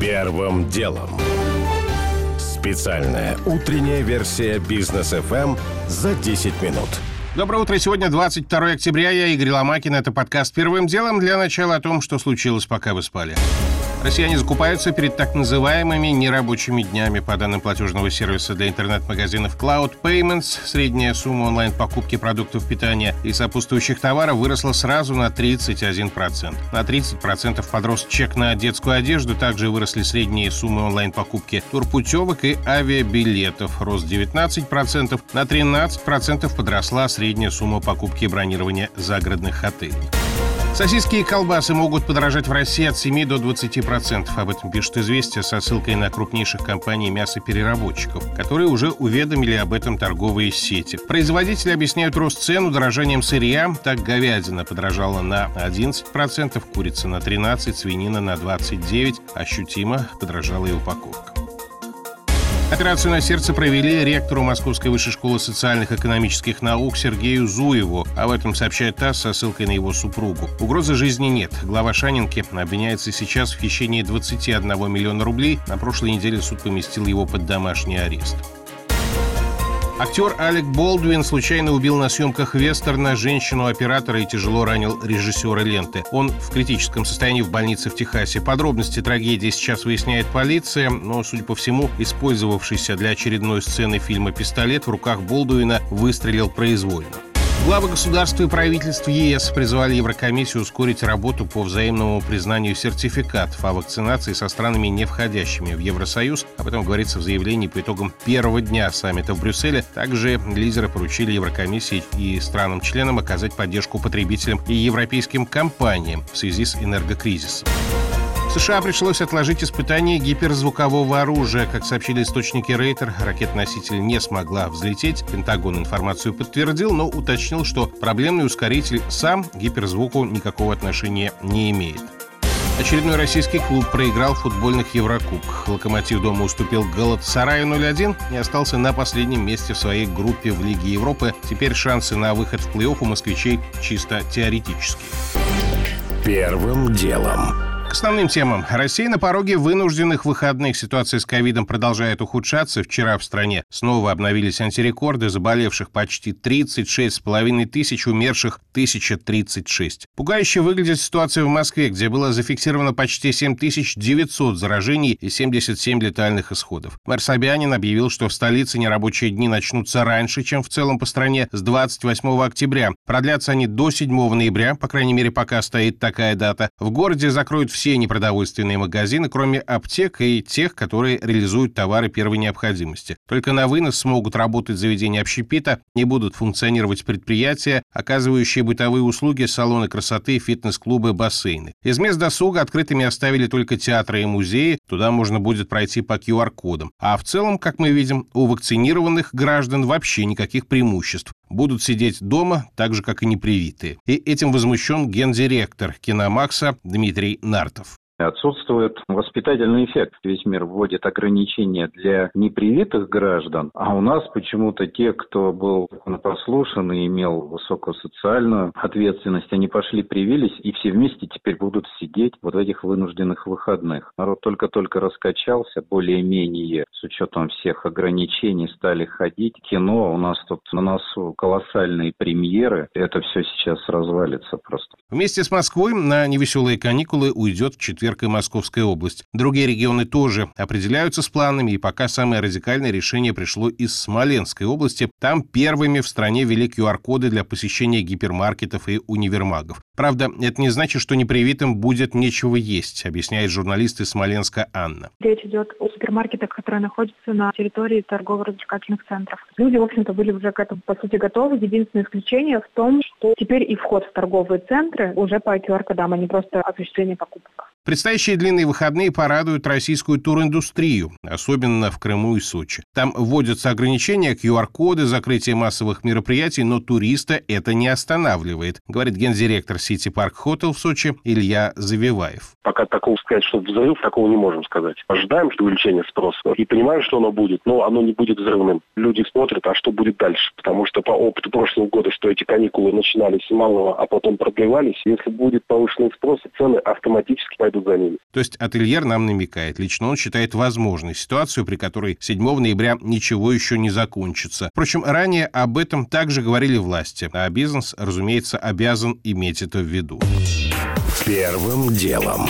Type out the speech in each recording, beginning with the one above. Первым делом. Специальная утренняя версия Business FM за 10 минут. Доброе утро. Сегодня 22 октября. Я Игорь Ломакин. Это подкаст «Первым делом». Для начала о том, что случилось, пока вы спали. Россияне закупаются перед так называемыми нерабочими днями. По данным платежного сервиса для интернет-магазинов Клауд Пейментс, средняя сумма онлайн-покупки продуктов питания и сопутствующих товаров выросла сразу на 31%. На 30% подрос чек на детскую одежду. Также выросли средние суммы онлайн-покупки турпутевок и авиабилетов. Рост 19%. На 13% подросла средняя сумма покупки и бронирования загородных отелей. Сосиски и колбасы могут подорожать в России от 7 до 20%. Об этом пишет «Известия» со ссылкой на крупнейших компаний мясопереработчиков, которые уже уведомили об этом торговые сети. Производители объясняют рост цен удорожанием сырья. Так, говядина подорожала на 11%, курица на 13%, свинина на 29%. Ощутимо подорожала и упаковка. Операцию на сердце провели ректору Московской высшей школы социальных и экономических наук Сергею Зуеву. Об этом сообщает ТАСС со ссылкой на его супругу. Угрозы жизни нет. Глава Шанинки обвиняется сейчас в хищении 21 миллиона рублей. На прошлой неделе суд поместил его под домашний арест. Актер Алек Болдуин случайно убил на съемках вестерна женщину-оператора и тяжело ранил режиссера ленты. Он в критическом состоянии в больнице в Техасе. Подробности трагедии сейчас выясняет полиция, но, судя по всему, использовавшийся для очередной сцены фильма пистолет в руках Болдуина выстрелил произвольно. Главы государств и правительств ЕС призвали Еврокомиссию ускорить работу по взаимному признанию сертификатов о вакцинации со странами, не входящими в Евросоюз. Об этом говорится в заявлении по итогам первого дня саммита в Брюсселе. Также лидеры поручили Еврокомиссии и странам-членам оказать поддержку потребителям и европейским компаниям в связи с энергокризисом. США пришлось отложить испытания гиперзвукового оружия. Как сообщили источники Рейтер, ракета-носитель не смогла взлететь. Пентагон информацию подтвердил, но уточнил, что проблемный ускоритель сам к гиперзвуку никакого отношения не имеет. Очередной российский клуб проиграл в футбольных Еврокубках. «Локомотив» дома уступил «Галатасараю» 0-1 и остался на последнем месте в своей группе в Лиге Европы. Теперь шансы на выход в плей-офф у москвичей чисто теоретические. Первым делом. К основным темам. Россия на пороге вынужденных выходных. Ситуация с ковидом продолжает ухудшаться. Вчера в стране снова обновились антирекорды. Заболевших почти 36,5 тысяч, умерших 1036. Пугающе выглядит ситуация в Москве, где было зафиксировано почти 7900 заражений и 77 летальных исходов. Мэр Собянин объявил, что в столице нерабочие дни начнутся раньше, чем в целом по стране, с 28 октября. Продлятся они до 7 ноября, по крайней мере, пока стоит такая дата. В городе закроют все непродовольственные магазины, кроме аптек и тех, которые реализуют товары первой необходимости. Только на вынос смогут работать заведения общепита, не будут функционировать предприятия, оказывающие бытовые услуги, салоны красоты, фитнес-клубы, бассейны. Из мест досуга открытыми оставили только театры и музеи, туда можно будет пройти по QR-кодам. А в целом, как мы видим, у вакцинированных граждан вообще никаких преимуществ. Будут сидеть дома, так же, как и непривитые. И этим возмущен гендиректор «Киномакса» Дмитрий Нартов. Отсутствует воспитательный эффект. Весь мир вводит ограничения для непривитых граждан, а у нас почему-то те, кто был послушен и имел высокую социальную ответственность, они пошли, привились, и все вместе теперь будут сидеть вот в этих вынужденных выходных. Народ только-только раскачался, более-менее, с учетом всех ограничений, стали ходить. Кино у нас тут на носу, колоссальные премьеры. Это все сейчас развалится просто. Вместе с Москвой на невеселые каникулы уйдет в четверг и Московская область. Другие регионы тоже определяются с планами, и пока самое радикальное решение пришло из Смоленской области. Там первыми в стране ввели QR-коды для посещения гипермаркетов и универмагов. Правда, это не значит, что непривитым будет нечего есть, объясняет журналист из Смоленска Анна. Речь идет о супермаркетах, которые находятся на территории торгово-развлекательных центров. Люди, в общем-то, были уже к этому, по сути, готовы. Единственное исключение в том, что теперь и вход в торговые центры уже по QR-кодам, а не просто осуществление покупок. Предстоящие длинные выходные порадуют российскую туриндустрию, особенно в Крыму и Сочи. Там вводятся ограничения, QR-коды, закрытие массовых мероприятий, но туриста это не останавливает, говорит гендиректор City Park Hotel в Сочи Илья Завиваев. Пока такого сказать, что взрыв, такого не можем сказать. Ожидаем, что увеличение спроса, и понимаем, что оно будет, но оно не будет взрывным. Люди смотрят, а что будет дальше, потому что по опыту прошлого года, что эти каникулы начинались с малого, а потом продлевались, если будет повышенный спрос, цены автоматически пойдут идут за ними. То есть ательер нам намекает. Лично он считает возможной ситуацию, при которой 7 ноября ничего еще не закончится. Впрочем, ранее об этом также говорили власти, а бизнес, разумеется, обязан иметь это в виду. Первым делом.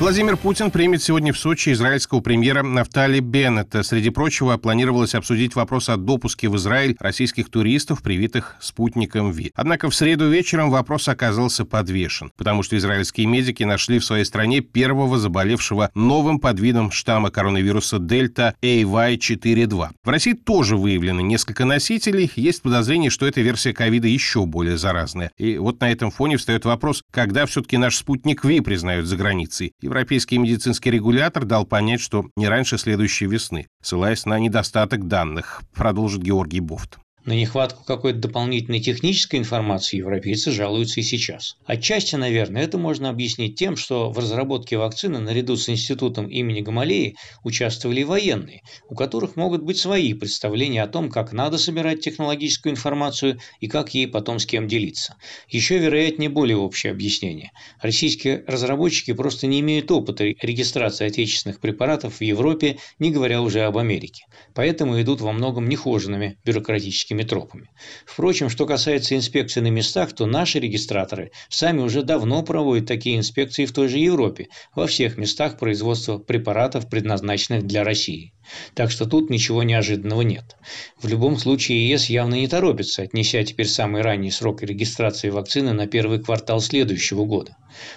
Владимир Путин примет сегодня в Сочи израильского премьера Нафтали Беннета. Среди прочего, планировалось обсудить вопрос о допуске в Израиль российских туристов, привитых спутником V. Однако в среду вечером вопрос оказался подвешен, потому что израильские медики нашли в своей стране первого заболевшего новым подвидом штамма коронавируса Дельта AY-4.2. В России тоже выявлено несколько носителей. Есть подозрение, что эта версия ковида еще более заразная. И вот на этом фоне встает вопрос, когда все-таки наш спутник V признают за границей. Европейский медицинский регулятор дал понять, что не раньше следующей весны, ссылаясь на недостаток данных, продолжит Георгий Бовт. На нехватку какой-то дополнительной технической информации европейцы жалуются и сейчас. Отчасти, наверное, это можно объяснить тем, что в разработке вакцины наряду с институтом имени Гамалеи участвовали военные, у которых могут быть свои представления о том, как надо собирать технологическую информацию и как ей потом с кем делиться. Еще, вероятнее, более общее объяснение. Российские разработчики просто не имеют опыта регистрации отечественных препаратов в Европе, не говоря уже об Америке. Поэтому идут во многом нехоженными бюрократическими тропами. Впрочем, что касается инспекций на местах, то наши регистраторы сами уже давно проводят такие инспекции в той же Европе, во всех местах производства препаратов, предназначенных для России. Так что тут ничего неожиданного нет. В любом случае, ЕС явно не торопится, отнеся теперь самый ранний срок регистрации вакцины на первый квартал следующего года.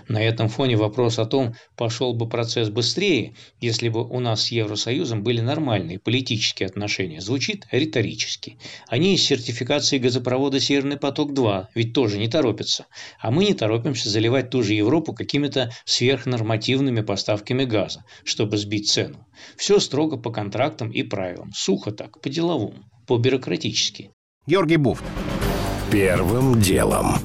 На этом фоне вопрос о том, пошел бы процесс быстрее, если бы у нас с Евросоюзом были нормальные политические отношения, звучит риторически. Они из сертификации газопровода «Северный поток-2», ведь тоже не торопятся. А мы не торопимся заливать ту же Европу какими-то сверхнормативными поставками газа, чтобы сбить цену. Все строго по контрактам и правилам. Сухо так, по-деловому, по-бюрократически. Георгий Бовт. Первым делом.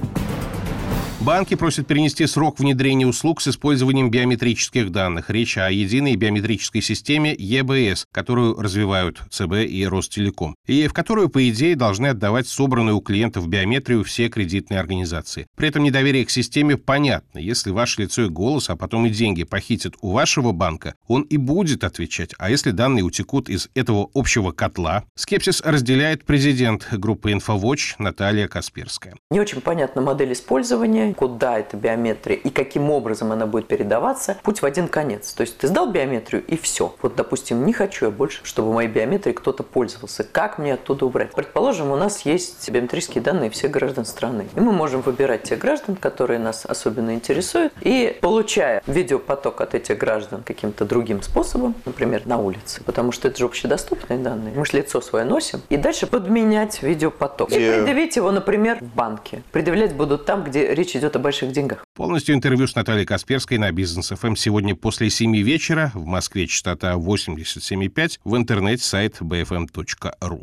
Банки просят перенести срок внедрения услуг с использованием биометрических данных. Речь о единой биометрической системе ЕБС, которую развивают ЦБ и Ростелеком, и в которую, по идее, должны отдавать собранную у клиентов биометрию все кредитные организации. При этом недоверие к системе понятно. Если ваше лицо и голос, а потом и деньги похитят у вашего банка, он и будет отвечать. А если данные утекут из этого общего котла? Скепсис разделяет президент группы InfoWatch Наталья Касперская. Не очень понятна модель использования, куда эта биометрия и каким образом она будет передаваться, путь в один конец. То есть ты сдал биометрию и все. Вот, допустим, не хочу я больше, чтобы моей биометрией кто-то пользовался. Как мне оттуда убрать? Предположим, у нас есть биометрические данные всех граждан страны. И мы можем выбирать тех граждан, которые нас особенно интересуют. И получая видеопоток от этих граждан каким-то другим способом, например, на улице, потому что это же общедоступные данные, мы же лицо свое носим, и дальше подменять видеопоток. И предъявить его, например, в банке. Предъявлять будут там, где речь идет о больших деньгах. Полностью интервью с Натальей Касперской на Business FM сегодня после 7 вечера. В Москве частота 87,5. В интернете сайт bfm.ru.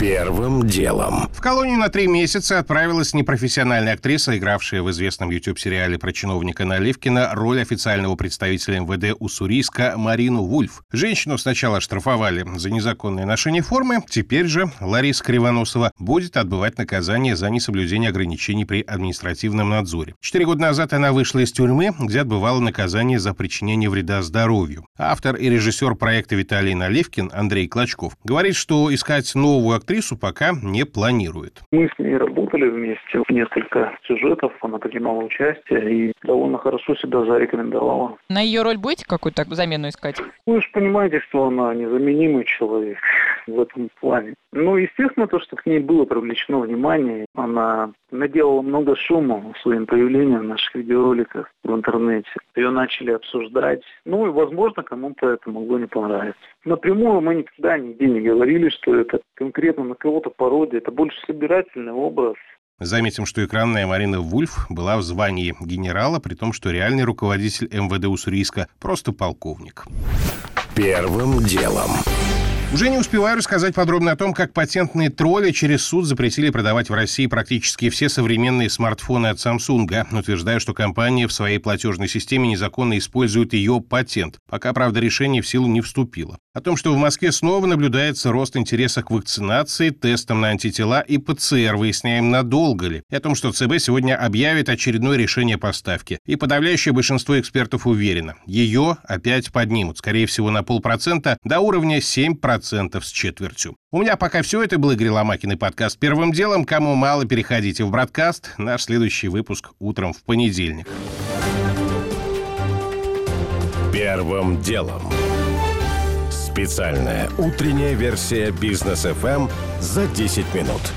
Первым делом. В колонию на 3 месяца отправилась непрофессиональная актриса, игравшая в известном YouTube-сериале про чиновника Наливкина роль официального представителя МВД Уссурийска Марину Вульф. Женщину сначала оштрафовали за незаконное ношение формы, теперь же Лариса Кривоносова будет отбывать наказание за несоблюдение ограничений при административном надзоре. 4 года назад она вышла из тюрьмы, где отбывала наказание за причинение вреда здоровью. Автор и режиссер проекта Виталий Наливкин Андрей Клочков говорит, что искать новую актрису пока не планирует. Мы с ней работали вместе в несколько сюжетов, она принимала участие и довольно хорошо себя зарекомендовала. На ее роль будете какую-то замену искать? Вы же понимаете, что она незаменимый человек в этом плане. Ну, естественно, то, что к ней было привлечено внимание, она наделала много шума своим появлением в наших видеороликах в интернете. Ее начали обсуждать. Ну, и, возможно, кому-то это могло не понравиться. Напрямую мы никогда нигде не говорили, что это конкретно на кого-то пародия. Это больше собирательный образ. Заметим, что экранная Марина Вульф была в звании генерала, при том, что реальный руководитель МВД Уссурийска просто полковник. Первым делом. Уже не успеваю рассказать подробно о том, как патентные тролли через суд запретили продавать в России практически все современные смартфоны от Samsung, утверждая, что компания в своей платежной системе незаконно использует ее патент. Пока, правда, решение в силу не вступило. о том, что в Москве снова наблюдается рост интереса к вакцинации, тестам на антитела и ПЦР, выясняем, надолго ли, и о том, что ЦБ сегодня объявит очередное решение по ставке. И подавляющее большинство экспертов уверено, ее опять поднимут, скорее всего, на 0,5% до уровня 7% с четвертью. У меня пока все. Это был Игорь Ломакин и подкаст «Первым делом». Кому мало, переходите в бродкаст. Наш следующий выпуск утром в понедельник. «Первым делом». Специальная утренняя версия Business FM за 10 минут.